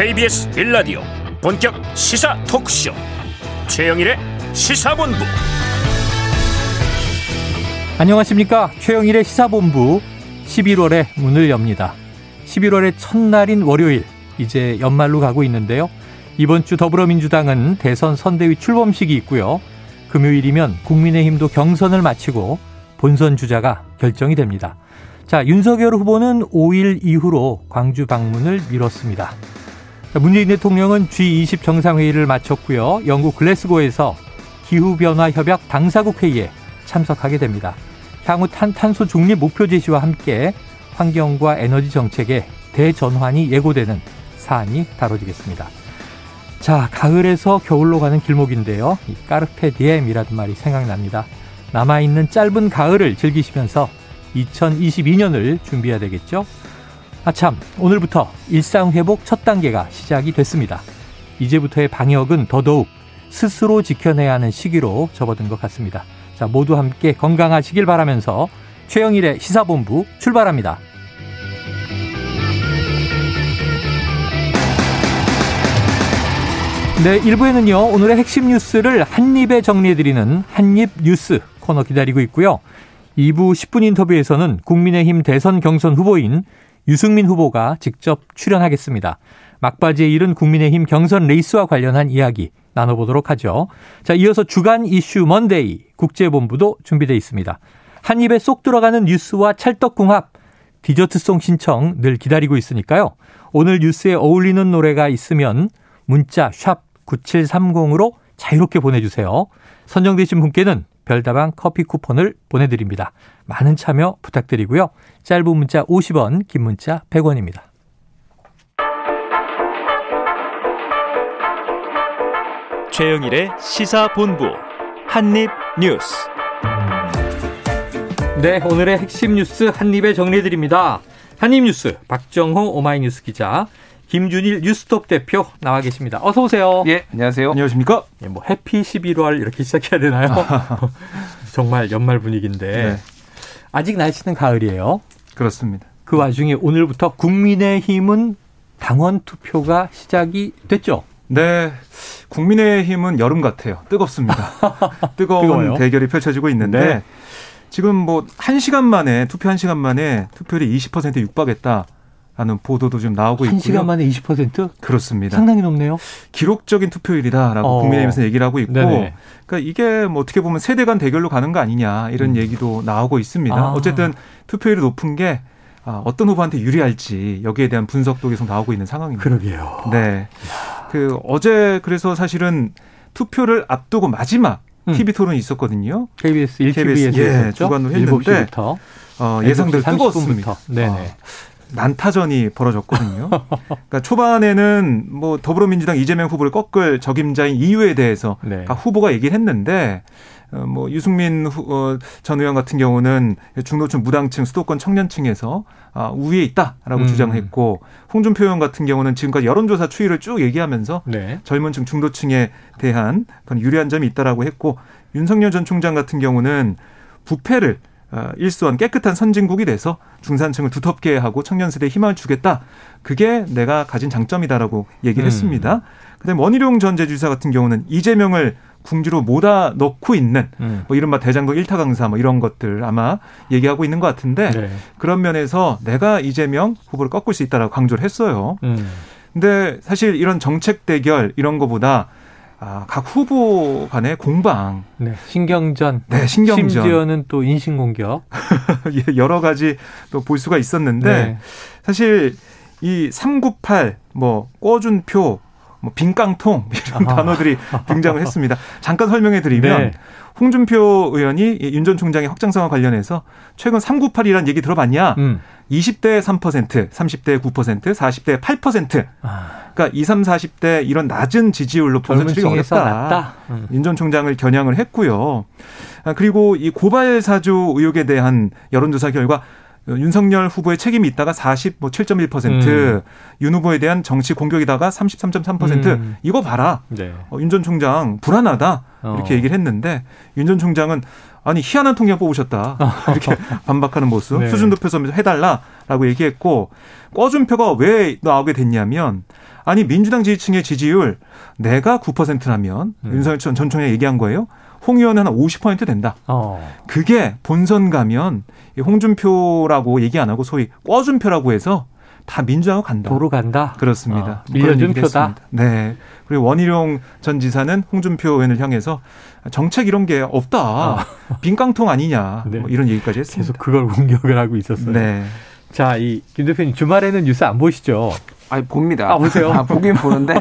KBS 1라디오 본격 시사 토크쇼 최영일의 시사본부. 안녕하십니까. 최영일의 시사본부 11월에 문을 엽니다. 11월의 첫날인 월요일, 이제 연말로 가고 있는데요. 이번 주 더불어민주당은 대선 선대위 출범식이 있고요. 금요일이면 국민의힘도 경선을 마치고 본선 주자가 결정이 됩니다. 자, 윤석열 후보는 5일 이후로 광주 방문을 미뤘습니다. 문재인 대통령은 G20 정상회의를 마쳤고요. 영국 글래스고에서 기후변화협약 당사국 회의에 참석하게 됩니다. 향후 탄소 중립 목표 제시와 함께 환경과 에너지 정책의 대전환이 예고되는 사안이 다뤄지겠습니다. 자, 가을에서 겨울로 가는 길목인데요. 이 까르페 디엠이라는 말이 생각납니다. 남아있는 짧은 가을을 즐기시면서 2022년을 준비해야 되겠죠. 아참, 오늘부터 일상회복 첫 단계가 시작이 됐습니다. 이제부터의 방역은 더더욱 스스로 지켜내야 하는 시기로 접어든 것 같습니다. 자, 모두 함께 건강하시길 바라면서 최영일의 시사본부 출발합니다. 네, 1부에는요, 오늘의 핵심 뉴스를 한입에 정리해드리는 한입 뉴스 코너 기다리고 있고요. 2부 10분 인터뷰에서는 국민의힘 대선 경선 후보인 유승민 후보가 직접 출연하겠습니다. 막바지에 이른 국민의힘 경선 레이스와 관련한 이야기 나눠보도록 하죠. 자, 이어서 주간 이슈 먼데이 국제본부도 준비되어 있습니다. 한 입에 쏙 들어가는 뉴스와 찰떡궁합, 디저트송 신청 늘 기다리고 있으니까요. 오늘 뉴스에 어울리는 노래가 있으면 문자 샵 9730으로 자유롭게 보내주세요. 선정되신 분께는 별다방 커피 쿠폰을 보내드립니다. 많은 참여 부탁드리고요. 짧은 문자 50원, 긴 문자 100원입니다. 최영일의 시사본부 한입뉴스. 네, 오늘의 핵심 뉴스 한입에 정리해드립니다. 한입뉴스 박정호 오마이뉴스 기자, 김준일 뉴스톱 대표 나와 계십니다. 어서 오세요. 예, 안녕하세요. 안녕하십니까? 예, 뭐 해피 11월 이렇게 시작해야 되나요? 정말 연말 분위기인데. 네. 아직 날씨는 가을이에요. 그렇습니다. 그 와중에 오늘부터 국민의힘은 당원 투표가 시작이 됐죠? 네. 국민의힘은 여름 같아요. 뜨겁습니다. 뜨거운 대결이 펼쳐지고 있는데. 네. 지금 뭐 1시간 만에, 투표 1시간 만에 투표율이 20% 육박했다 하는 보도도 지금 나오고 있고요. 1시간 만에 20%? 그렇습니다. 상당히 높네요. 기록적인 투표율이다라고 국민의힘에서 얘기를 하고 있고. 네네. 그러니까 이게 뭐 어떻게 보면 세대 간 대결로 가는 거 아니냐 이런 얘기도 나오고 있습니다. 아. 어쨌든 투표율이 높은 게 어떤 후보한테 유리할지 여기에 대한 분석도 계속 나오고 있는 상황입니다. 그러게요. 네. 그 어제 그래서 사실은 투표를 앞두고 마지막 TV 토론이 있었거든요. KBS 1TV에서 예, 주간으로 했는데 7시부터. 예상대로 뜨거웠습니다. 네네. 난타전이 벌어졌거든요. 그러니까 초반에는 뭐 더불어민주당 이재명 후보를 꺾을 적임자인 이유에 대해서 네. 각 후보가 얘기를 했는데 뭐 유승민 전 의원 같은 경우는 중도층, 무당층, 수도권 청년층에서 우위에 있다라고 주장했고, 홍준표 의원 같은 경우는 지금까지 여론조사 추이를 쭉 얘기하면서 네. 젊은층, 중도층에 대한 그런 유리한 점이 있다라고 했고, 윤석열 전 총장 같은 경우는 부패를 일소한 깨끗한 선진국이 돼서 중산층을 두텁게 하고 청년 세대에 희망을 주겠다. 그게 내가 가진 장점이다라고 얘기를 했습니다. 그다음에 원희룡 전 제주지사 같은 경우는 이재명을 궁지로 몰아 넣고 있는 뭐 이른바 대장동 1타 강사 뭐 이런 것들 아마 얘기하고 있는 것 같은데 네. 그런 면에서 내가 이재명 후보를 꺾을 수 있다라고 강조를 했어요. 근데 사실 이런 정책 대결 이런 거보다 각 후보 간의 공방. 네, 신경전. 네, 신경전. 심지어는 또 인신공격. 여러 가지 또 볼 수가 있었는데, 네. 사실 이 398, 뭐, 꿔준 표, 뭐, 빈깡통, 이런 단어들이 등장을 했습니다. 잠깐 설명해 드리면, 네. 홍준표 의원이 윤 전 총장의 확장성과 관련해서 최근 398이라는 얘기 들어봤냐? 20대에 3%, 30대에 9%, 40대에 8%. 그러니까 20, 40대 이런 낮은 지지율로 본선 출입이 어렵다. 윤 전 총장을 겨냥을 했고요. 그리고 이 고발 사주 의혹에 대한 여론조사 결과 윤석열 후보의 책임이 있다가 47.1%, 윤 후보에 대한 정치 공격이다가 33.3%. 이거 봐라. 네. 윤 전 총장 불안하다. 이렇게 얘기를 했는데 윤 전 총장은 아니 희한한 통장 뽑으셨다. 이렇게 반박하는 모습. 네. 수준도 표서 해달라라고 얘기했고, 꿔준표가 왜 나오게 됐냐면 아니 민주당 지지층의 지지율 내가 9%라면 윤석열 전 총리가 얘기한 거예요. 홍 의원은 한 50% 된다. 그게 본선 가면 홍준표라고 얘기 안 하고 소위 꿔준표라고 해서 다 민주당으로 간다. 도로 간다. 그렇습니다. 밀려준 표다. 네. 그리고 원희룡 전 지사는 홍준표 의원을 향해서 정책 이런 게 없다. 빈깡통 아니냐. 네. 뭐 이런 얘기까지 했습니다. 계속 그걸 공격을 하고 있었어요. 네. 자, 이 김 대표님 주말에는 뉴스 안 보시죠? 아니, 봅니다. 아, 보세요? 보긴 보는데.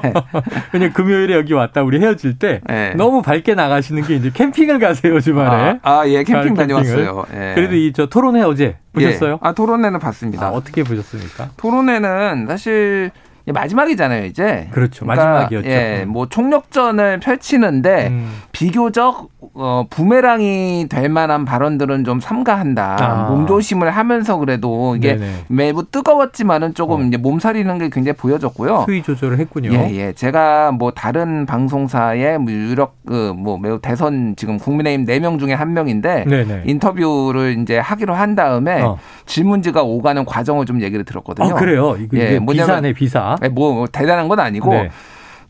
그냥 금요일에 여기 왔다 우리 헤어질 때 네. 너무 밝게 나가시는 게 이제 캠핑을 가세요, 주말에. 예, 캠핑 다녀왔어요. 예. 그래도 이 저 토론회 어제 보셨어요? 예. 토론회는 봤습니다. 어떻게 보셨습니까? 토론회는 사실 마지막이잖아요, 이제. 그렇죠. 그러니까, 마지막이었죠. 예, 뭐 총력전을 펼치는데 비교적 부메랑이 될 만한 발언들은 좀 삼가한다. 몸조심을 하면서 그래도 이게 네네. 매우 뜨거웠지만은 조금 이제 몸살이는 게 굉장히 보여졌고요. 수위 조절을 했군요. 예, 예. 제가 뭐 다른 방송사의 유력 뭐 매우 대선 지금 국민의힘 4명 중에 1명인데 네네. 인터뷰를 이제 하기로 한 다음에 질문지가 오가는 과정을 좀 얘기를 들었거든요. 그래요. 이게 비사네, 비사. 뭐 대단한 건 아니고 네.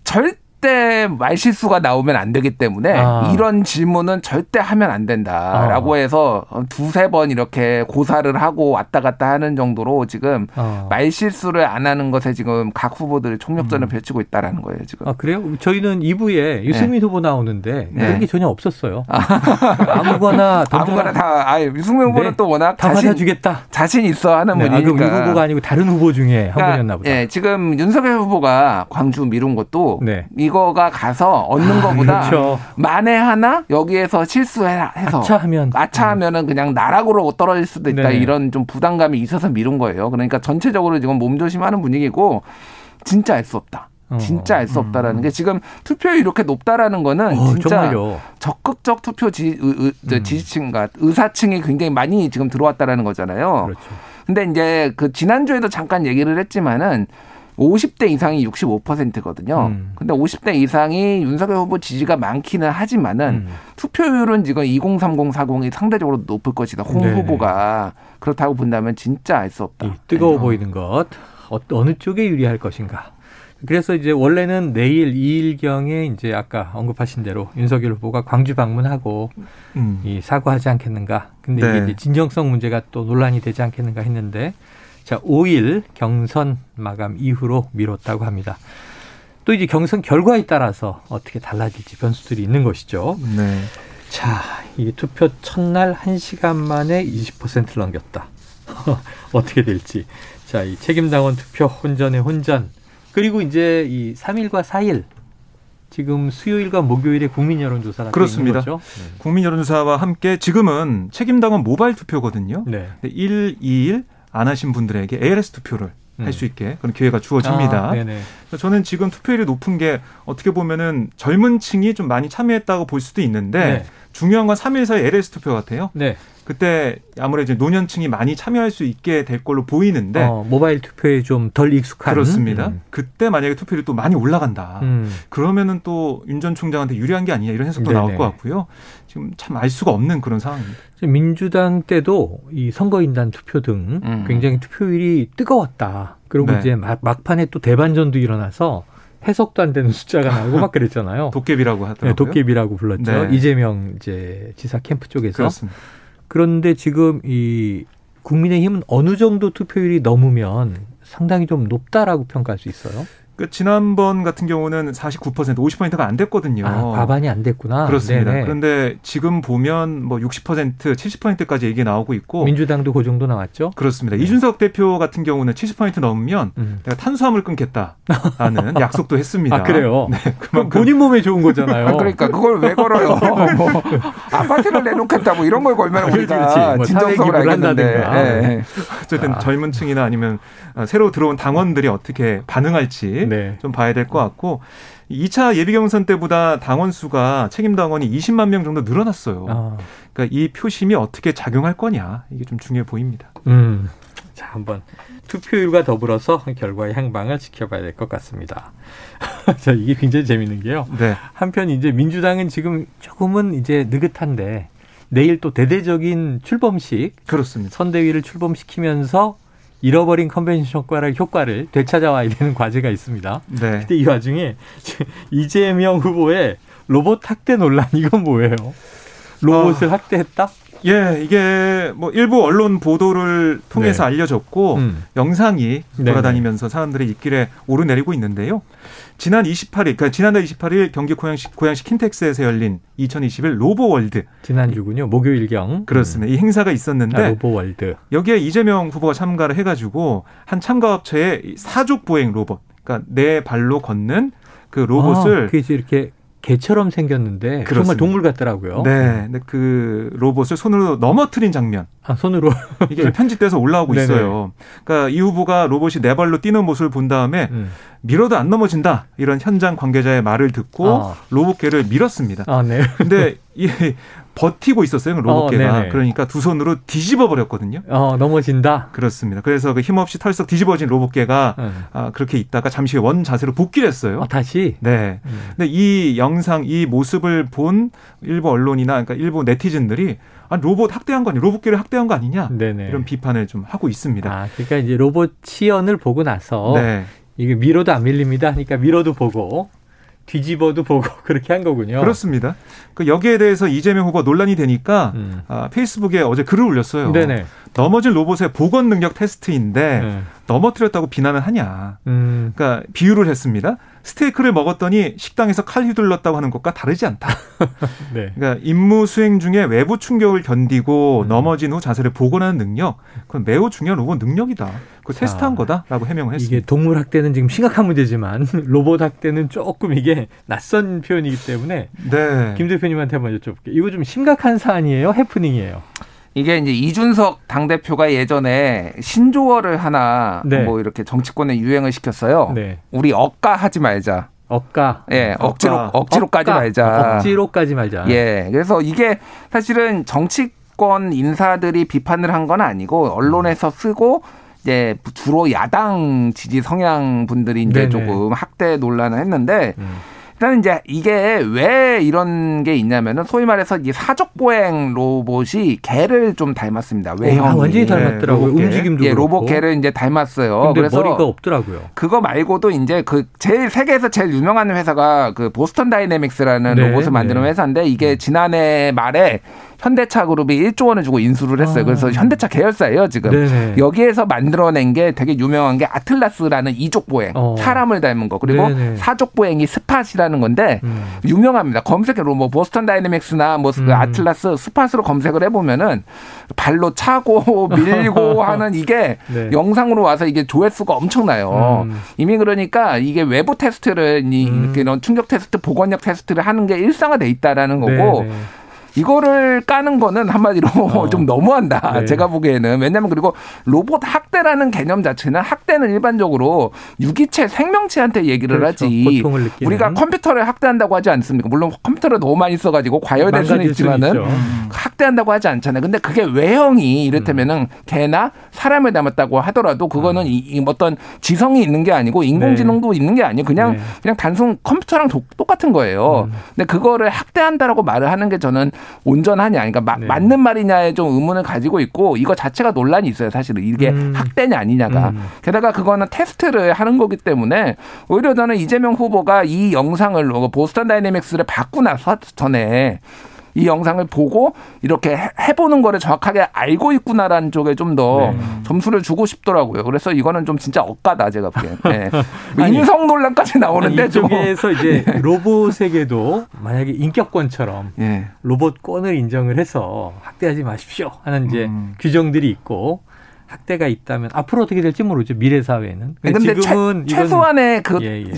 절대 말실수가 나오면 안 되기 때문에 이런 질문은 절대 하면 안 된다라고 해서 두세 번 이렇게 고사를 하고 왔다 갔다 하는 정도로 지금 말실수를 안 하는 것에 지금 각 후보들이 총력전을 펼치고 있다라는 거예요 지금. 아 그래요? 저희는 2부에 유승민 후보 나오는데 그런 게 전혀 없었어요. 아무거나 다. 유승민 후보는 또 워낙 다 받아주겠다. 자신 있어 하는 분이니까. 그럼 이 후보가 아니고 다른 후보 중에 한 분이었나 보다. 네, 지금 윤석열 후보가 광주 미룬 것도. 네. 이거가 가서 얻는 거보다 그렇죠. 만에 하나 여기에서 실수해서 아차하면은 그냥 나락으로 떨어질 수도 있다. 네네. 이런 좀 부담감이 있어서 미룬 거예요. 그러니까 전체적으로 지금 몸조심하는 분위기고 진짜 알 수 없다. 진짜 알 수 없다라는 게 지금 투표율이 이렇게 높다라는 거는 진짜 정말요. 적극적 투표 지지층과 의사층이 굉장히 많이 지금 들어왔다라는 거잖아요. 그렇죠. 근데 이제 그 지난주에도 잠깐 얘기를 했지만은 50대 이상이 65%거든요. 근데 50대 이상이 윤석열 후보 지지가 많기는 하지만은 투표율은 지금 2030, 40이 상대적으로 높을 것이다. 홍 네. 후보가 그렇다고 본다면 진짜 알 수 없다. 뜨거워 보이는 것. 어느 쪽에 유리할 것인가. 그래서 이제 원래는 내일 2일경에 이제 아까 언급하신 대로 윤석열 후보가 광주 방문하고 이 사과하지 않겠는가. 근데 네. 이게 진정성 문제가 또 논란이 되지 않겠는가 했는데 자, 5일 경선 마감 이후로 미뤘다고 합니다. 또 이제 경선 결과에 따라서 어떻게 달라질지 변수들이 있는 것이죠. 네. 자, 이게 투표 첫날 1시간 만에 20%를 넘겼다. 어떻게 될지. 자, 이 책임당원 투표 혼전의 혼전. 그리고 이제 이 3일과 4일. 지금 수요일과 목요일에 국민 여론조사가 그렇습니다. 있는 거죠? 네. 국민 여론조사와 함께 지금은 책임당원 모바일 투표거든요. 네. 1, 2일. 안 하신 분들에게 ALS 투표를 할 수 있게 그런 기회가 주어집니다. 저는 지금 투표율이 높은 게 어떻게 보면은 젊은 층이 좀 많이 참여했다고 볼 수도 있는데 네. 중요한 건 3일 사이 ALS 투표 같아요. 네. 그때 아무래도 노년층이 많이 참여할 수 있게 될 걸로 보이는데 모바일 투표에 좀 덜 익숙한. 그렇습니다. 그때 만약에 투표율이 또 많이 올라간다. 그러면은 또 윤 전 총장한테 유리한 게 아니냐 이런 해석도 네네. 나올 것 같고요. 지금 참 알 수가 없는 그런 상황입니다. 민주당 때도 이 선거인단 투표 등 굉장히 투표율이 뜨거웠다. 그리고 네. 이제 막판에 또 대반전도 일어나서 해석도 안 되는 숫자가 나오고 막 그랬잖아요. 도깨비라고 하더라고요. 네, 도깨비라고 불렀죠. 네. 이재명 이제 지사 캠프 쪽에서. 그렇습니다. 그런데 지금 이 국민의힘은 어느 정도 투표율이 넘으면 상당히 좀 높다라고 평가할 수 있어요? 그 지난번 같은 경우는 49%, 50%가 안 됐거든요. 과반이 안 됐구나. 그렇습니다. 네네. 그런데 지금 보면 뭐 60%, 70%까지 얘기 나오고 있고. 민주당도 그 정도 나왔죠? 그렇습니다. 네. 이준석 대표 같은 경우는 70% 넘으면 내가 탄수화물 끊겠다라는 약속도 했습니다. 그래요? 네, 그만큼. 본인 몸에 좋은 거잖아요. 그러니까 그걸 왜 걸어요? 뭐 아파트를 내놓겠다 뭐 이런 걸 걸면 우리가 뭐 진정성을 알겠는데. 네. 어쨌든 젊은 층이나 아니면 새로 들어온 당원들이 어떻게 반응할지. 네. 좀 봐야 될 것 같고 2차 예비경선 때보다 당원 수가 책임당원이 20만 명 정도 늘어났어요. 그러니까 이 표심이 어떻게 작용할 거냐 이게 좀 중요해 보입니다. 자, 한번 투표율과 더불어서 결과의 향방을 지켜봐야 될 것 같습니다. 자, 이게 굉장히 재밌는 게요. 네. 한편 이제 민주당은 지금 조금은 이제 느긋한데 내일 또 대대적인 출범식, 그렇습니다. 선대위를 출범시키면서 잃어버린 컨벤션 효과를 되찾아와야 되는 과제가 있습니다. 네. 그런데 이 와중에 이재명 후보의 로봇 학대 논란, 이건 뭐예요? 로봇을 학대했다? 예, 이게 뭐 일부 언론 보도를 통해서 알려졌고 영상이 돌아다니면서 사람들의 입길에 오르내리고 있는데요. 지난 28일, 그러니까 지난달 28일 경기 고양시 킨텍스에서 열린 2021 로봇 월드. 지난주군요. 목요일경. 그렇습니다. 이 행사가 있었는데. 로봇 월드. 여기에 이재명 후보가 참가를 해가지고 한 참가업체의 사족 보행 로봇. 그러니까 네 발로 걷는 그 로봇을. 그래서 이렇게. 개처럼 생겼는데 그렇습니다. 정말 동물 같더라고요. 네, 근데 그 로봇을 손으로 넘어뜨린 장면. 손으로 이게 편집돼서 올라오고 있어요. 그러니까 이 후보가 로봇이 네 발로 뛰는 모습을 본 다음에 밀어도 안 넘어진다 이런 현장 관계자의 말을 듣고 로봇개를 밀었습니다. 네. 근데 이 버티고 있었어요, 로봇개가. 그러니까 두 손으로 뒤집어 버렸거든요. 넘어진다. 그렇습니다. 그래서 그 힘없이 털썩 뒤집어진 로봇개가 그렇게 있다가 잠시 원 자세로 복귀를 했어요. 다시? 네. 근데 이 영상, 이 모습을 본 일부 언론이나 그러니까 일부 네티즌들이 로봇 학대한 거 아니냐, 로봇개를 학대한 거 아니냐 이런 비판을 좀 하고 있습니다. 그러니까 이제 로봇 시연을 보고 나서 이게 밀어도 안 밀립니다. 그러니까 밀어도 보고. 뒤집어도 보고 그렇게 한 거군요. 그렇습니다. 여기에 대해서 이재명 후보가 논란이 되니까 페이스북에 어제 글을 올렸어요. 네네. 넘어진 로봇의 복원 능력 테스트인데 넘어뜨렸다고 비난을 하냐. 그러니까 비유를 했습니다. 스테이크를 먹었더니 식당에서 칼 휘둘렀다고 하는 것과 다르지 않다. 그러니까 임무 수행 중에 외부 충격을 견디고 넘어진 후 자세를 복원하는 능력. 그건 매우 중요한 로봇 능력이다. 그걸 테스트한 거다라고 해명을 했습니다. 이게 동물 학대는 지금 심각한 문제지만 로봇 학대는 조금 이게 낯선 표현이기 때문에 김 대표님한테 한번 여쭤볼게요. 이거 좀 심각한 사안이에요? 해프닝이에요? 이게 이제 이준석 당대표가 예전에 신조어를 하나 뭐 이렇게 정치권에 유행을 시켰어요. 우리 억까 하지 말자. 억까. 예, 억지로까지 말자. 억지로까지 말자. 예, 그래서 이게 사실은 정치권 인사들이 비판을 한 건 아니고 언론에서 쓰고 이제 주로 야당 지지 성향 분들이 이제 조금 학대 논란을 했는데. 일단 이제 이게 왜 이런 게 있냐면은 소위 말해서 이 사족보행 로봇이 개를 좀 닮았습니다. 외형이 완전히 닮았더라고요. 움직임도 그렇고. 로봇 개를 이제 닮았어요. 근데 그래서 머리가 없더라고요. 그거 말고도 이제 그 제일 세계에서 제일 유명한 회사가 그 보스턴 다이내믹스라는 로봇을 만드는 회사인데 이게 지난해 말에 현대차 그룹이 1조 원을 주고 인수를 했어요. 그래서 현대차 계열사예요, 지금. 여기에서 만들어낸 게 되게 유명한 게 아틀라스라는 이족보행, 사람을 닮은 거. 그리고 사족보행이 스팟이라는 건데 유명합니다. 검색으로 뭐 보스턴 다이내믹스나 뭐 아틀라스 스팟으로 검색을 해보면은 발로 차고 밀고 하는 이게 영상으로 와서 이게 조회수가 엄청나요. 이미 그러니까 이게 외부 테스트를 이렇게 이런 충격 테스트, 보건력 테스트를 하는 게 일상화돼 있다라는 거고 이거를 까는 거는 한마디로 좀 너무한다. 제가 보기에는. 왜냐하면 그리고 로봇 학대라는 개념 자체는 학대는 일반적으로 유기체 생명체한테 얘기를 하지 우리가 컴퓨터를 학대한다고 하지 않습니까? 물론 컴퓨터를 너무 많이 써가지고 과열될 수는 있지만은 학대한다고 하지 않잖아요. 근데 그게 외형이 이를테면은 개나 사람을 닮았다고 하더라도 그거는 이 어떤 지성이 있는 게 아니고 인공지능도 있는 게 아니에요. 그냥 단순 컴퓨터랑 똑같은 거예요. 근데 그거를 학대한다라고 말을 하는 게 저는 온전하냐, 그러니까 맞는 말이냐에 좀 의문을 가지고 있고 이거 자체가 논란이 있어요. 사실은 이게 학대냐 아니냐가. 게다가 그거는 테스트를 하는 거기 때문에 오히려 저는 이재명 후보가 이 영상을 보스턴 다이내믹스를 받고 나서 전에 이 영상을 보고 이렇게 해보는 거를 정확하게 알고 있구나라는 쪽에 좀 더 점수를 주고 싶더라고요. 그래서 이거는 좀 진짜 억까다 제가 보기엔. 인성 논란까지 나오는데 이쪽에서 이제 로봇에게도 만약에 인격권처럼 로봇권을 인정을 해서 학대하지 마십시오 하는 이제 규정들이 있고 학대가 있다면 앞으로 어떻게 될지 모르죠. 미래 사회에는. 그런데 지금은 최소한의 그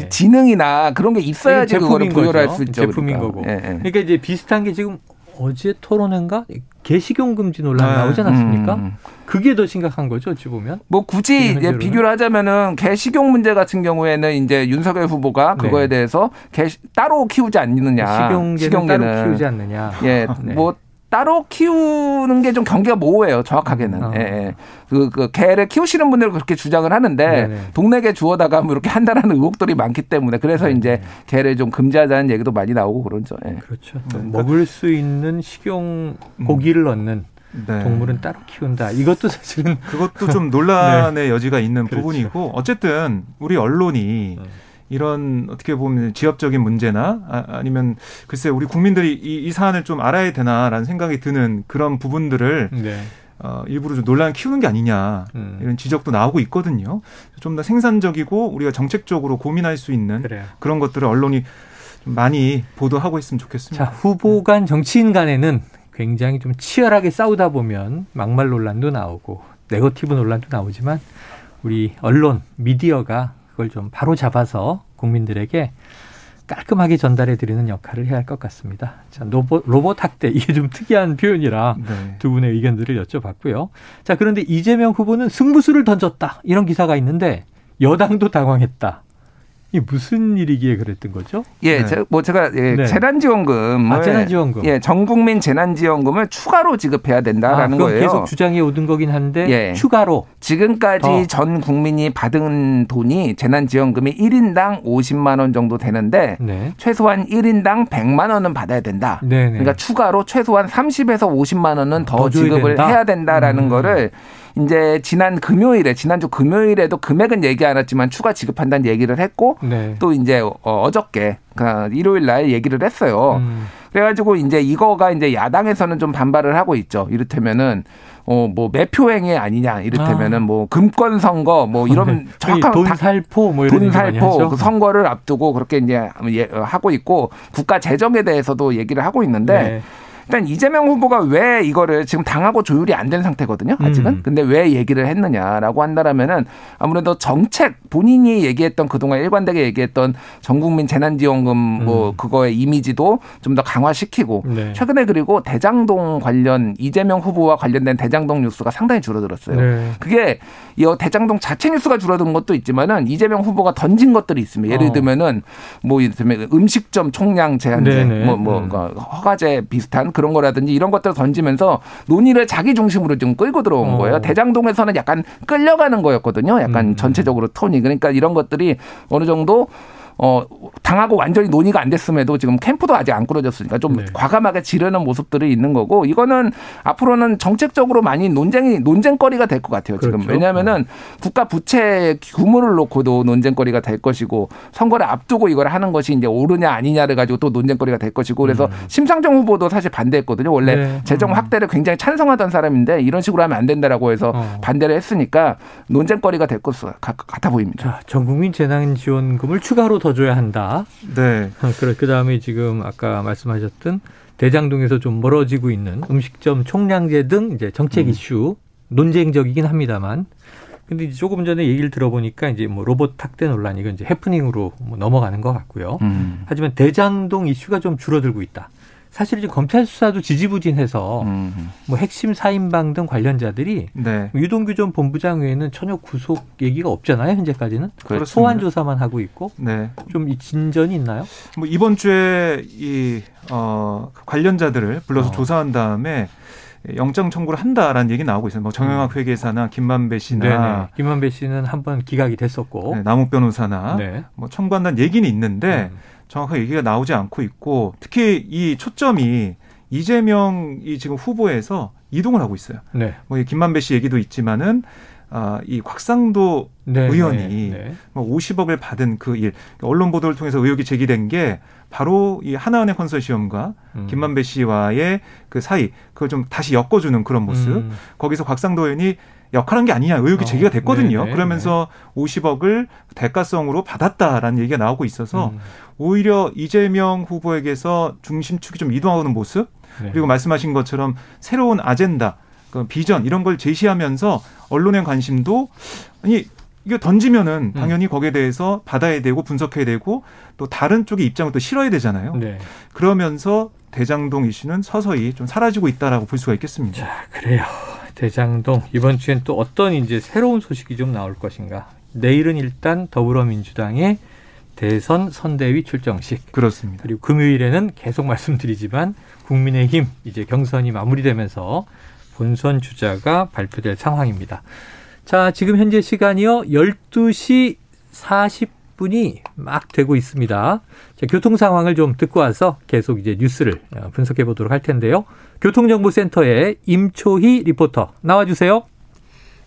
지능이나 그런 게 있어야지 그거를 보유할 수 있죠. 제품인 거고. 그러니까 이제 비슷한 게 지금 어제 토론회인가? 개식용 금지 논란 나오지 않았습니까? 그게 더 심각한 거죠, 어찌 보면. 뭐 굳이 비교를 하자면은 개식용 문제 같은 경우에는 이제 윤석열 후보가 그거에 대해서 개 따로 키우지 않느냐. 식용개는 따로 키우지 않느냐. 예, 뭐. 따로 키우는 게 좀 경계가 모호해요. 정확하게는. 그 개를 키우시는 분들은 그렇게 주장을 하는데 동네 개 주워다가 뭐 이렇게 한다라는 의혹들이 많기 때문에 그래서 이제 개를 좀 금지하자는 얘기도 많이 나오고 그런 점. 그렇죠. 먹을 수 있는 식용 고기를 얻는 네. 동물은 따로 키운다. 이것도 사실은 그것도 좀 논란의 네. 여지가 있는 그렇죠. 부분이고 어쨌든 우리 언론이 이런 어떻게 보면 지엽적인 문제나 아니면 글쎄 우리 국민들이 이 사안을 좀 알아야 되나라는 생각이 드는 그런 부분들을 네. 일부러 좀 논란을 키우는 게 아니냐 이런 지적도 나오고 있거든요. 좀 더 생산적이고 우리가 정책적으로 고민할 수 있는 그래요. 그런 것들을 언론이 좀 많이 보도하고 했으면 좋겠습니다. 자, 후보 간 정치인 간에는 굉장히 좀 치열하게 싸우다 보면 막말 논란도 나오고 네거티브 논란도 나오지만 우리 언론, 미디어가 그걸 좀 바로 잡아서 국민들에게 깔끔하게 전달해드리는 역할을 해야 할 것 같습니다. 자, 로봇 학대, 이게 좀 특이한 표현이라 네. 두 분의 의견들을 여쭤봤고요. 자, 그런데 이재명 후보는 승부수를 던졌다. 이런 기사가 있는데 여당도 당황했다. 이게 무슨 일이기에 그랬던 거죠? 예, 네. 뭐 제가 예, 네. 재난지원금을 재난지원금. 예, 전국민 재난지원금을 추가로 지급해야 된다라는 거예요. 계속 주장해 오던 거긴 한데 예. 추가로. 지금까지 더. 전 국민이 받은 돈이 재난지원금이 1인당 50만 원 정도 되는데 네. 최소한 1인당 100만 원은 받아야 된다. 네, 네. 그러니까 추가로 최소한 30에서 50만 원은 더 지급을 된다? 해야 된다라는 거를 이제 지난주 금요일에도 금액은 얘기 안 했지만 추가 지급한다는 얘기를 했고 네. 또 이제 어저께 일요일 날 얘기를 했어요. 그래가지고 이제 이거가 이제 야당에서는 좀 반발을 하고 있죠. 이를테면은 뭐 매표행위 아니냐. 이를테면은 뭐 금권 선거 뭐 이런 정확한 돈 살포 뭐 이런 돈 살포 그 선거를 앞두고 그렇게 이제 하고 있고 국가 재정에 대해서도 얘기를 하고 있는데. 네. 일단 이재명 후보가 왜 이거를 지금 당하고 조율이 안 된 상태거든요. 아직은. 근데 왜 얘기를 했느냐라고 한다면은 아무래도 정책 본인이 얘기했던 그동안 일관되게 얘기했던 전국민 재난지원금 뭐 그거의 이미지도 좀 더 강화시키고 네. 최근에 그리고 대장동 관련 이재명 후보와 관련된 대장동 뉴스가 상당히 줄어들었어요. 네. 그게 이 대장동 자체 뉴스가 줄어든 것도 있지만은 이재명 후보가 던진 것들이 있습니다. 예를 들면은 뭐 예를 들면 음식점 총량 제한제 허가제 비슷한 그런 거라든지 이런 것들을 던지면서 논의를 자기 중심으로 좀 끌고 들어온 거예요. 대장동에서는 약간 끌려가는 거였거든요. 약간 전체적으로 톤이. 그러니까 이런 것들이 어느 정도 당하고 완전히 논의가 안 됐음에도 지금 캠프도 아직 안 꾸려졌으니까 좀 네. 과감하게 지르는 모습들이 있는 거고 이거는 앞으로는 정책적으로 많이 논쟁거리가 될 것 같아요. 그렇죠. 지금 왜냐하면은 국가 부채 규모를 놓고도 논쟁거리가 될 것이고 선거를 앞두고 이걸 하는 것이 이제 옳으냐 아니냐를 가지고 또 논쟁거리가 될 것이고 그래서 심상정 후보도 사실 반대했거든요. 원래 네. 재정 확대를 굉장히 찬성하던 사람인데 이런 식으로 하면 안 된다라고 해서 반대를 했으니까 논쟁거리가 될 것 같아 보입니다. 자, 전국민 재난지원금을 추가로 더 줘야 한다. 네. 그다음에 지금 아까 말씀하셨던 대장동에서 좀 멀어지고 있는 음식점 총량제 등 이제 정책 이슈 논쟁적이긴 합니다만, 근데 이제 조금 전에 얘기를 들어보니까 이제 뭐 로봇 학대 논란 이건 이제 해프닝으로 뭐 넘어가는 것 같고요. 하지만 대장동 이슈가 좀 줄어들고 있다. 사실 이제 검찰 수사도 지지부진해서 뭐 핵심 사인방 등 관련자들이 네. 유동규 전 본부장 외에는 전혀 구속 얘기가 없잖아요. 현재까지는 그렇습니다. 소환 조사만 하고 있고 네. 좀 진전이 있나요? 뭐 이번 주에 이 관련자들을 불러서 조사한 다음에 영장 청구를 한다라는 얘기 나오고 있어요. 뭐 정영학 회계사나 김만배 씨나 네네. 김만배 씨는 한번 기각이 됐었고 네, 남욱 변호사나 네. 뭐 청구한다는 얘기는 있는데. 정확하게 얘기가 나오지 않고 있고 특히 이 초점이 이재명이 지금 후보에서 이동을 하고 있어요. 네. 뭐 이 김만배 씨 얘기도 있지만은 이 곽상도 네, 의원이 네, 네. 뭐 50억을 받은 그 일 언론 보도를 통해서 의혹이 제기된 게 바로 이 하나은행 컨소시엄과 김만배 씨와의 그 사이 그걸 좀 다시 엮어주는 그런 모습 거기서 곽상도 의원이 역할한 게 아니냐 의혹이 제기가 됐거든요. 네네, 그러면서 네네. 50억을 대가성으로 받았다라는 얘기가 나오고 있어서 오히려 이재명 후보에게서 중심축이 좀 이동하는 모습 네. 그리고 말씀하신 것처럼 새로운 아젠다, 비전 이런 걸 제시하면서 언론의 관심도 아니 이거 던지면은 당연히 거기에 대해서 받아야 되고 분석해야 되고 또 다른 쪽의 입장을 또 실어야 되잖아요. 네. 그러면서 대장동 이슈는 서서히 좀 사라지고 있다라고 볼 수가 있겠습니다. 자, 그래요. 대장동 이번 주엔 또 어떤 이제 새로운 소식이 좀 나올 것인가. 내일은 일단 더불어민주당의 대선 선대위 출정식. 그렇습니다. 그리고 금요일에는 계속 말씀드리지만 국민의힘 이제 경선이 마무리되면서 본선 주자가 발표될 상황입니다. 자, 지금 현재 시간이요. 12시 40분 10분이 막 되고 있습니다. 자, 교통 상황을 좀 듣고 와서 계속 이제 뉴스를 분석해 보도록 할 텐데요. 교통정보센터의 임초희 리포터 나와주세요.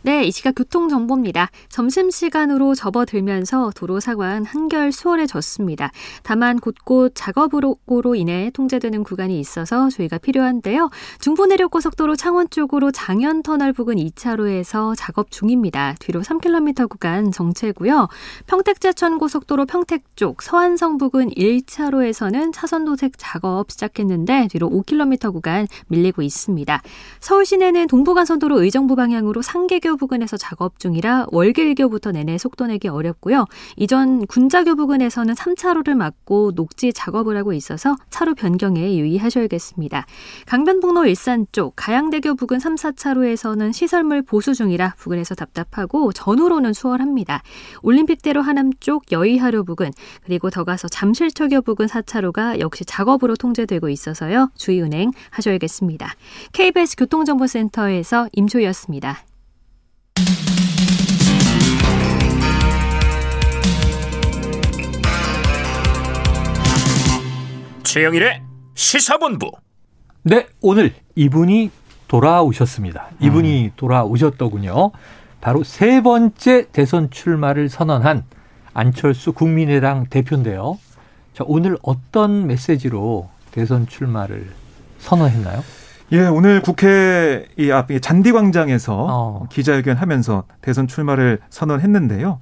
네, 이 시각 교통정보입니다. 점심시간으로 접어들면서 도로 상황은 한결 수월해졌습니다. 다만 곳곳 작업으로 인해 통제되는 구간이 있어서 주의가 필요한데요. 중부내륙고속도로 창원 쪽으로 장현터널 부근 2차로에서 작업 중입니다. 뒤로 3km 구간 정체고요. 평택제천고속도로 평택 쪽 서안성 부근 1차로에서는 차선 도색 작업 시작했는데 뒤로 5km 구간 밀리고 있습니다. 서울 시내는 동부간선도로 의정부 방향으로 상계교 부근에서 작업 중이라 월길교부터 내내 속도 내기 어렵고요. 이전 군자교 부근에서는 3차로를 막고 녹지 작업을 하고 있어서 차로 변경에 유의하셔야겠습니다. 강변북로 일산 쪽 가양대교 부근 3, 4차로에서는 시설물 보수 중이라 부근에서 답답하고 전후로는 수월합니다. 올림픽대로 하남 쪽 여의하류 부근 그리고 더 가서 잠실초교 부근 4차로가 역시 작업으로 통제되고 있어서요. 주의 운행 하셔야겠습니다. KBS 교통정보센터에서 임초희였습니다. 최영일의 시사본부. 네, 오늘 이분이 돌아오셨습니다. 이분이 돌아오셨더군요. 바로 세 번째 대선 출마를 선언한 안철수 국민의당 대표인데요. 자, 오늘 어떤 메시지로 대선 출마를 선언했나요? 예, 오늘 국회 이 앞 잔디광장에서 기자회견하면서 대선 출마를 선언했는데요.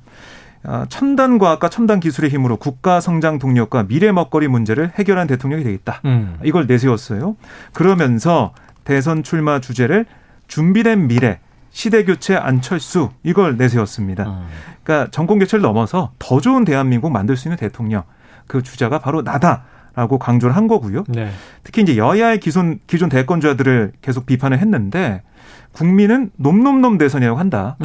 첨단 과학과 첨단 기술의 힘으로 국가 성장 동력과 미래 먹거리 문제를 해결한 대통령이 되겠다. 이걸 내세웠어요. 그러면서 대선 출마 주제를 준비된 미래, 시대교체 안철수 이걸 내세웠습니다. 그러니까 정권교체를 넘어서 더 좋은 대한민국 만들 수 있는 대통령, 그 주자가 바로 나다라고 강조를 한 거고요. 네. 특히 이제 여야의 기존 대권주자들을 계속 비판을 했는데 국민은 놈놈놈 대선이라고 한다.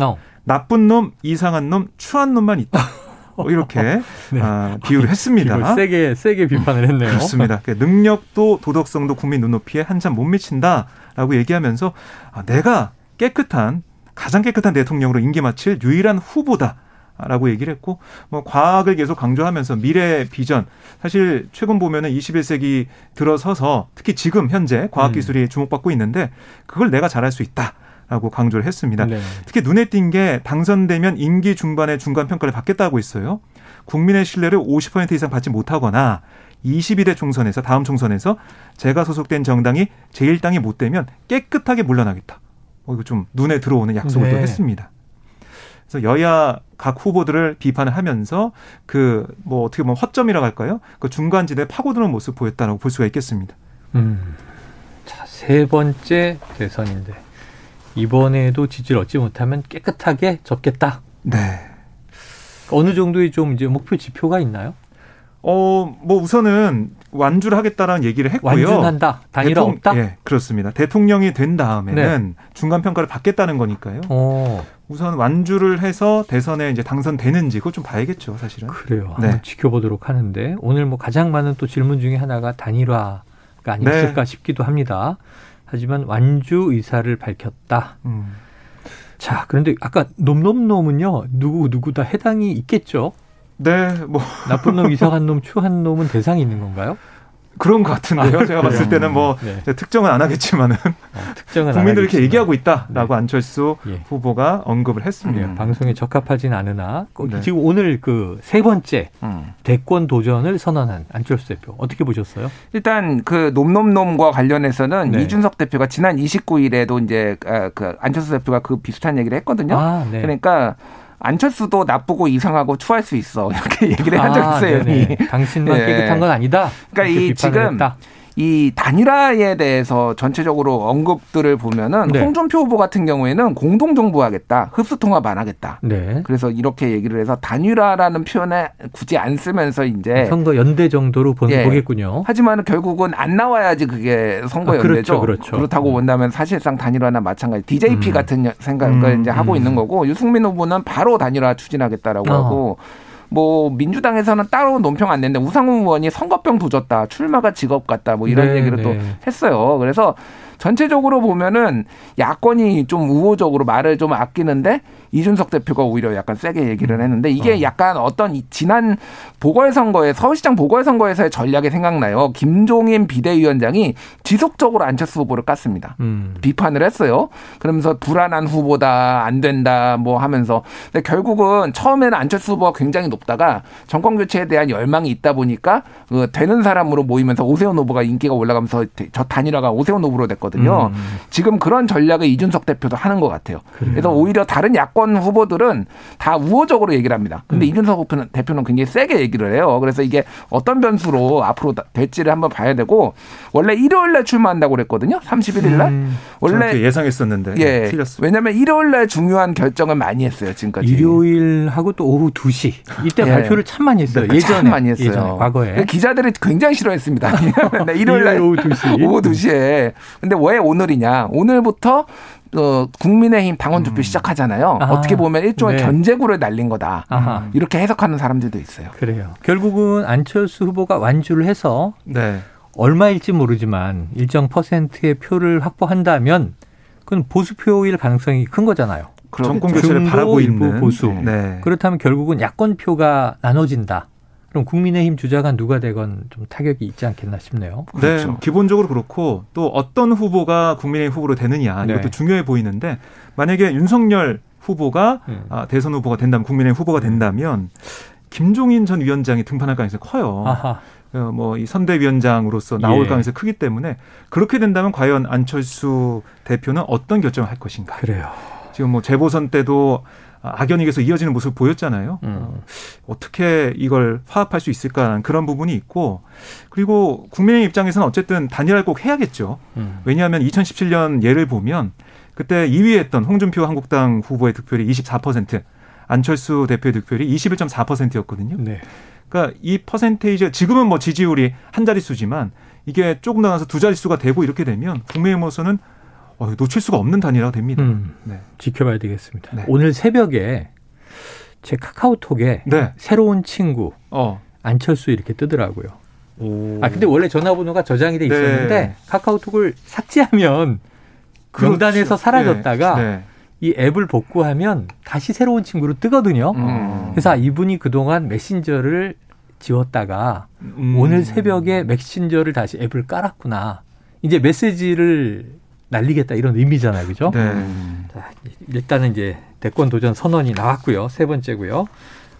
나쁜 놈, 이상한 놈, 추한 놈만 있다. 이렇게 네. 비유를 했습니다. 세게 비판을 했네요. 그렇습니다. 능력도 도덕성도 국민 눈높이에 한참 못 미친다라고 얘기하면서 내가 가장 깨끗한 대통령으로 임기 마칠 유일한 후보다라고 얘기를 했고 뭐 과학을 계속 강조하면서 미래 비전. 사실 최근 보면은 21세기 들어서서 특히 지금 현재 과학기술이 주목받고 있는데 그걸 내가 잘할 수 있다. 라고 강조를 했습니다. 네. 특히 눈에 띈 게 당선되면 임기 중반에 중간 평가를 받겠다고 있어요. 국민의 신뢰를 50% 이상 받지 못하거나 22대 총선에서 다음 총선에서 제가 소속된 정당이 제1당이 못 되면 깨끗하게 물러나겠다. 이거 좀 눈에 들어오는 약속을 또 했습니다. 그래서 여야 각 후보들을 비판을 하면서 어떻게 보면 허점이라고 할까요? 그 중간지대에 파고드는 모습 보였다라고 볼 수가 있겠습니다. 자, 세 번째 대선인데. 이번에도 지지를 얻지 못하면 깨끗하게 접겠다. 네. 어느 정도의 좀 이제 목표 지표가 있나요? 우선은 완주를 하겠다라는 얘기를 했고요. 완주한다. 단일화 없다? 예, 그렇습니다. 대통령이 된 다음에는 중간 평가를 받겠다는 거니까요. 우선 완주를 해서 대선에 이제 당선되는지 그거 좀 봐야겠죠, 사실은. 그래요. 네. 한번 지켜보도록 하는데 오늘 가장 많은 또 질문 중에 하나가 단일화가 아니었을까 싶기도 합니다. 하지만 완주 의사를 밝혔다. 자, 그런데 아까 놈놈놈은요. 누구 다 해당이 있겠죠? 네. 나쁜 놈, 이상한 놈, 추한 놈은 대상이 있는 건가요? 그런 것 같은데요. 제가 봤을 때는 특정은 안 하겠지만은 국민들이 이렇게 얘기하고 있다라고 안철수 후보가 언급을 했습니다. 방송에 적합하진 않으나 지금 오늘 세 번째 대권 도전을 선언한 안철수 대표 어떻게 보셨어요? 일단 놈놈놈과 관련해서는 이준석 대표가 지난 29일에도 이제 안철수 대표가 비슷한 얘기를 했거든요. 그러니까 안철수도 나쁘고 이상하고 추할 수 있어. 이렇게 얘기를 한 적 있어요. 당신만 깨끗한 건 아니다. 그러니까 이 단일화에 대해서 전체적으로 언급들을 보면은 홍준표 후보 같은 경우에는 공동정부하겠다. 흡수통합 안 하겠다. 네. 그래서 이렇게 얘기를 해서 단일화라는 표현에 굳이 안 쓰면서 이제 선거 연대 정도로 보겠군요. 하지만 결국은 안 나와야지 그게 선거 연대죠. 그렇죠. 그렇다고 본다면 사실상 단일화나 마찬가지. DJP 같은 생각을 이제 하고 있는 거고 유승민 후보는 바로 단일화 추진하겠다라고 하고. 민주당에서는 따로 논평 안 냈는데 우상호 의원이 선거병 도졌다. 출마가 직업 같다. 이런 얘기를 또 했어요. 그래서 전체적으로 보면은 야권이 좀 우호적으로 말을 좀 아끼는데 이준석 대표가 오히려 약간 세게 얘기를 했는데 이게 약간 어떤 지난 보궐선거에 서울시장 보궐선거에서의 전략이 생각나요. 김종인 비대위원장이 지속적으로 안철수 후보를 깠습니다. 비판을 했어요. 그러면서 불안한 후보다 안 된다 뭐 하면서 근데 결국은 처음에는 안철수 후보가 굉장히 높다가 정권 교체에 대한 열망이 있다 보니까 되는 사람으로 모이면서 오세훈 후보가 인기가 올라가면서 저 단일화가 오세훈 후보로 됐거든요. 지금 그런 전략을 이준석 대표도 하는 것 같아요. 그래요. 그래서 오히려 다른 야권 후보들은 다 우호적으로 얘기를 합니다. 근데 이준석 대표는 굉장히 세게 얘기를 해요. 그래서 이게 어떤 변수로 앞으로 될지를 한번 봐야 되고 원래 일요일에 출마한다고 그랬거든요. 31일날. 원래 예상했었는데 예, 틀렸어요. 왜냐하면 일요일날 중요한 결정을 많이 했어요. 지금까지. 일요일하고 또 오후 2시. 이때 예. 발표를 참 많이 했어요. 그러니까 예전에. 참 많이 했어요. 예전에, 과거에. 기자들이 굉장히 싫어했습니다. 일요일날 오후 2시. 오후 2시에. 근데 왜 오늘이냐. 오늘부터 국민의힘 당원 투표 시작하잖아요. 아하. 어떻게 보면 일종의 네. 견제구를 날린 거다. 아하. 이렇게 해석하는 사람들도 있어요. 그래요. 결국은 안철수 후보가 완주를 해서 네. 얼마일지 모르지만 일정 퍼센트의 표를 확보한다면 그건 보수표일 가능성이 큰 거잖아요. 정권 교체를 바라고 있는 보수. 네. 그렇다면 결국은 야권표가 나눠진다. 그럼 국민의힘 주자가 누가 되건 좀 타격이 있지 않겠나 싶네요. 그렇죠. 네, 기본적으로 그렇고 또 어떤 후보가 국민의힘 후보로 되느냐 이것도 네. 중요해 보이는데 만약에 윤석열 후보가 대선 후보가 된다면 국민의힘 후보가 된다면 김종인 전 위원장이 등판할 가능성이 커요. 아하. 이 선대위원장으로서 나올 예. 가능성이 크기 때문에 그렇게 된다면 과연 안철수 대표는 어떤 결정을 할 것인가. 그래요. 지금 재보선 때도 악연에게서 이어지는 모습을 보였잖아요. 어떻게 이걸 파악할 수 있을까 그런 부분이 있고 그리고 국민의힘 입장에서는 어쨌든 단일화를 꼭 해야겠죠. 왜냐하면 2017년 예를 보면 그때 2위 했던 홍준표 한국당 후보의 득표율이 24% 안철수 대표의 득표율이 21.4%였거든요. 네. 그러니까 이 퍼센테이지 지금은 지지율이 한 자릿수지만 이게 조금 더 나서 두 자릿수가 되고 이렇게 되면 국민의힘으로서는 놓칠 수가 없는 단위라고 됩니다. 네. 지켜봐야 되겠습니다. 네. 오늘 새벽에 제 카카오톡에 네. 새로운 친구 안철수 이렇게 뜨더라고요. 오. 근데 원래 전화번호가 저장이 돼 있었는데 네. 카카오톡을 삭제하면 명단에서 사라졌다가 네. 네. 이 앱을 복구하면 다시 새로운 친구로 뜨거든요. 그래서 이분이 그동안 메신저를 지웠다가 오늘 새벽에 메신저를 다시 앱을 깔았구나. 이제 메시지를 날리겠다 이런 의미잖아요, 그죠? 네. 자, 일단은 이제 대권 도전 선언이 나왔고요, 세 번째고요.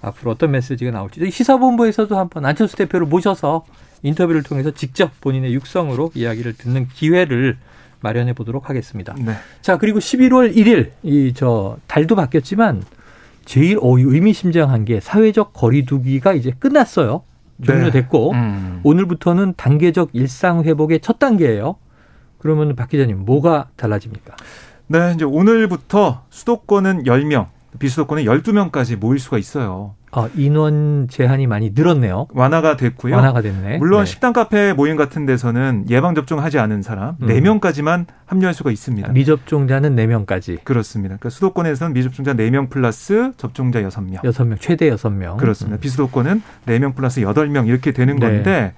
앞으로 어떤 메시지가 나올지 시사본부에서도 한번 안철수 대표를 모셔서 인터뷰를 통해서 직접 본인의 육성으로 이야기를 듣는 기회를 마련해 보도록 하겠습니다. 네. 자, 그리고 11월 1일 달도 바뀌었지만 제일 의미심장한 게 사회적 거리두기가 이제 끝났어요. 종료됐고 네. 오늘부터는 단계적 일상 회복의 첫 단계예요. 그러면 박 기자님 뭐가 달라집니까? 네, 이제 오늘부터 수도권은 10명, 비수도권은 12명까지 모일 수가 있어요. 인원 제한이 많이 늘었네요. 완화가 됐고요. 완화가 됐네. 물론 네. 식당 카페 모임 같은 데서는 예방접종하지 않은 사람 4명까지만 합류할 수가 있습니다. 미접종자는 4명까지. 그렇습니다. 그러니까 수도권에서는 미접종자 4명 플러스 접종자 6명. 6명, 최대 6명. 그렇습니다. 비수도권은 4명 플러스 8명 이렇게 되는 네. 건데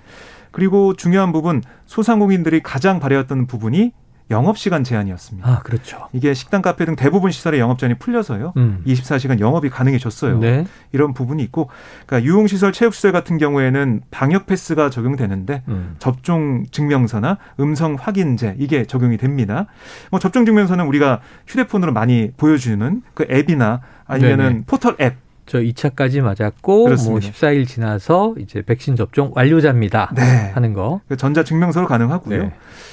그리고 중요한 부분 소상공인들이 가장 바라였던 부분이 영업시간 제한이었습니다. 아, 그렇죠. 이게 식당, 카페 등 대부분 시설의 영업제한이 풀려서요. 24시간 영업이 가능해졌어요. 네. 이런 부분이 있고 그러니까 유흥시설, 체육시설 같은 경우에는 방역패스가 적용되는데 접종 증명서나 음성 확인제 이게 적용이 됩니다. 접종 증명서는 우리가 휴대폰으로 많이 보여주는 그 앱이나 아니면은 포털 앱. 저 2차까지 맞았고 14일 지나서 이제 백신 접종 완료자입니다 네. 하는 거. 전자 증명서로 가능하고요. 네.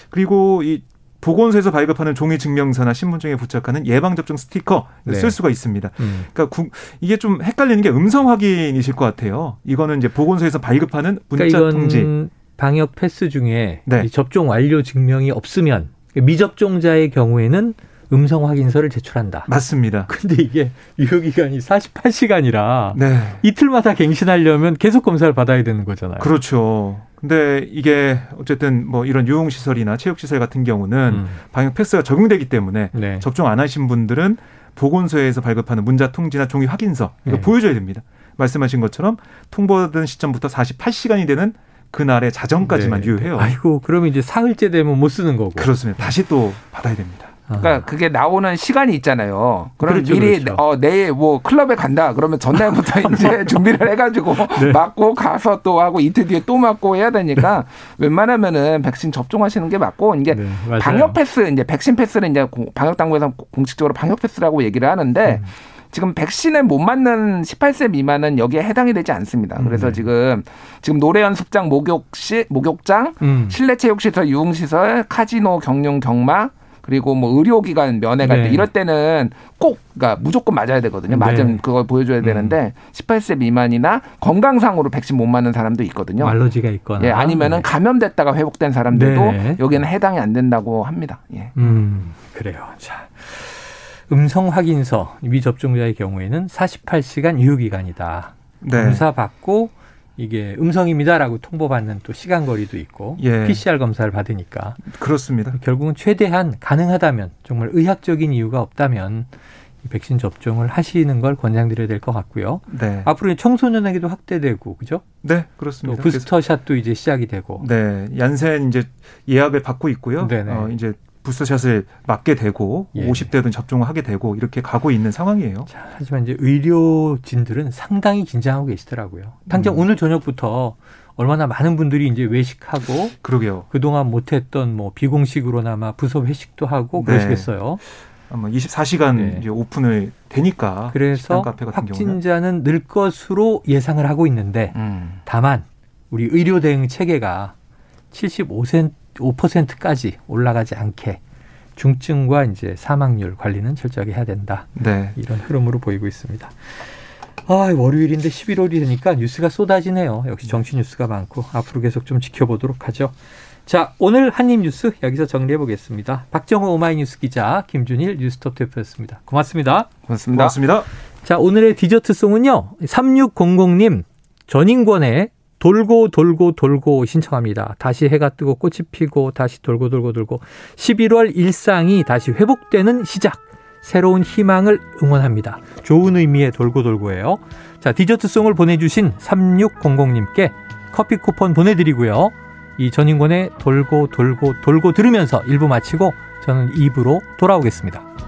그리고 이 보건소에서 발급하는 종이 증명서나 신분증에 부착하는 예방접종 스티커 네. 쓸 수가 있습니다. 그러니까 이게 좀 헷갈리는 게 음성 확인이실 것 같아요. 이거는 이제 보건소에서 발급하는 문자 통지. 방역 패스 중에 네. 이 접종 완료 증명이 없으면 미접종자의 경우에는 음성 확인서를 제출한다. 맞습니다. 근데 이게 유효기간이 48시간이라 네. 이틀마다 갱신하려면 계속 검사를 받아야 되는 거잖아요. 그렇죠. 근데 이게 어쨌든 이런 유흥시설이나 체육시설 같은 경우는 방역 패스가 적용되기 때문에 네. 접종 안 하신 분들은 보건소에서 발급하는 문자 통지나 종이 확인서 이거 네. 보여줘야 됩니다. 말씀하신 것처럼 통보받은 시점부터 48시간이 되는 그날의 자정까지만 네. 유효해요. 아이고, 그러면 이제 사흘째 되면 못 쓰는 거고. 그렇습니다. 다시 또 받아야 됩니다. 그러니까 그게 나오는 시간이 있잖아요. 그럼 그렇죠, 미리 그렇죠. 내일 뭐 클럽에 간다. 그러면 전날부터 이제 준비를 해가지고 네. 맞고 가서 또 하고 이틀 뒤에 또 맞고 해야 되니까 웬만하면은 백신 접종하시는 게 맞고 이게 네, 방역 패스 이제 백신 패스는 이제 방역 당국에서 공식적으로 방역 패스라고 얘기를 하는데. 지금 백신에 못 맞는 18세 미만은 여기에 해당이 되지 않습니다. 그래서 지금 노래 연습장, 목욕장, 실내 체육시설, 유흥시설, 카지노, 경영, 경마 그리고 뭐 의료기관 면회 갈 때 네. 이럴 때는 꼭 그러니까 무조건 맞아야 되거든요. 맞으면 네. 그걸 보여줘야 되는데 18세 미만이나 건강상으로 백신 못 맞는 사람도 있거든요. 알러지가 있거나. 예, 아니면은 네. 감염됐다가 회복된 사람들도 네. 여기는 해당이 안 된다고 합니다. 예. 그래요. 자. 음성 확인서 미접종자의 경우에는 48시간 유효기간이다. 네. 검사 받고 이게 음성입니다라고 통보받는 또 시간거리도 있고 예. PCR 검사를 받으니까 그렇습니다. 결국은 최대한 가능하다면 정말 의학적인 이유가 없다면 백신 접종을 하시는 걸 권장드려야 될 것 같고요. 네. 앞으로 청소년에게도 확대되고 그죠? 네, 그렇습니다. 또 부스터샷도 이제 시작이 되고. 네, 얀센 이제 예약을 받고 있고요. 네네. 이제 부스터샷을 맞게 되고 예. 50대든 접종을 하게 되고 이렇게 가고 있는 상황이에요. 자, 하지만 이제 의료진들은 상당히 긴장하고 계시더라고요. 당장 오늘 저녁부터 얼마나 많은 분들이 이제 외식하고 그러게요. 그동안 못했던 뭐 비공식으로나마 부서 회식도 하고 네. 그러시겠어요. 아마 24시간 네. 이제 오픈을 되니까 그래서 확진자는 늘 것으로 예상을 하고 있는데 다만 우리 의료 대응 체계가 75%까지 올라가지 않게 중증과 이제 사망률 관리는 철저하게 해야 된다. 네. 이런 흐름으로 보이고 있습니다. 아, 월요일인데 11월이 되니까 뉴스가 쏟아지네요. 역시 정치 뉴스가 많고 앞으로 계속 좀 지켜보도록 하죠. 자, 오늘 한입 뉴스 여기서 정리해 보겠습니다. 박정호 오마이뉴스 기자, 김준일 뉴스톱 대표였습니다. 고맙습니다. 고맙습니다. 고맙습니다. 자, 오늘의 디저트송은요. 3600님 전인권의 돌고 신청합니다. 다시 해가 뜨고 꽃이 피고 다시 돌고 11월 일상이 다시 회복되는 시작 새로운 희망을 응원합니다. 좋은 의미의 돌고돌고예요. 자, 디저트송을 보내주신 3600님께 커피 쿠폰 보내드리고요. 이 전인권의 돌고 들으면서 1부 마치고 저는 2부로 돌아오겠습니다.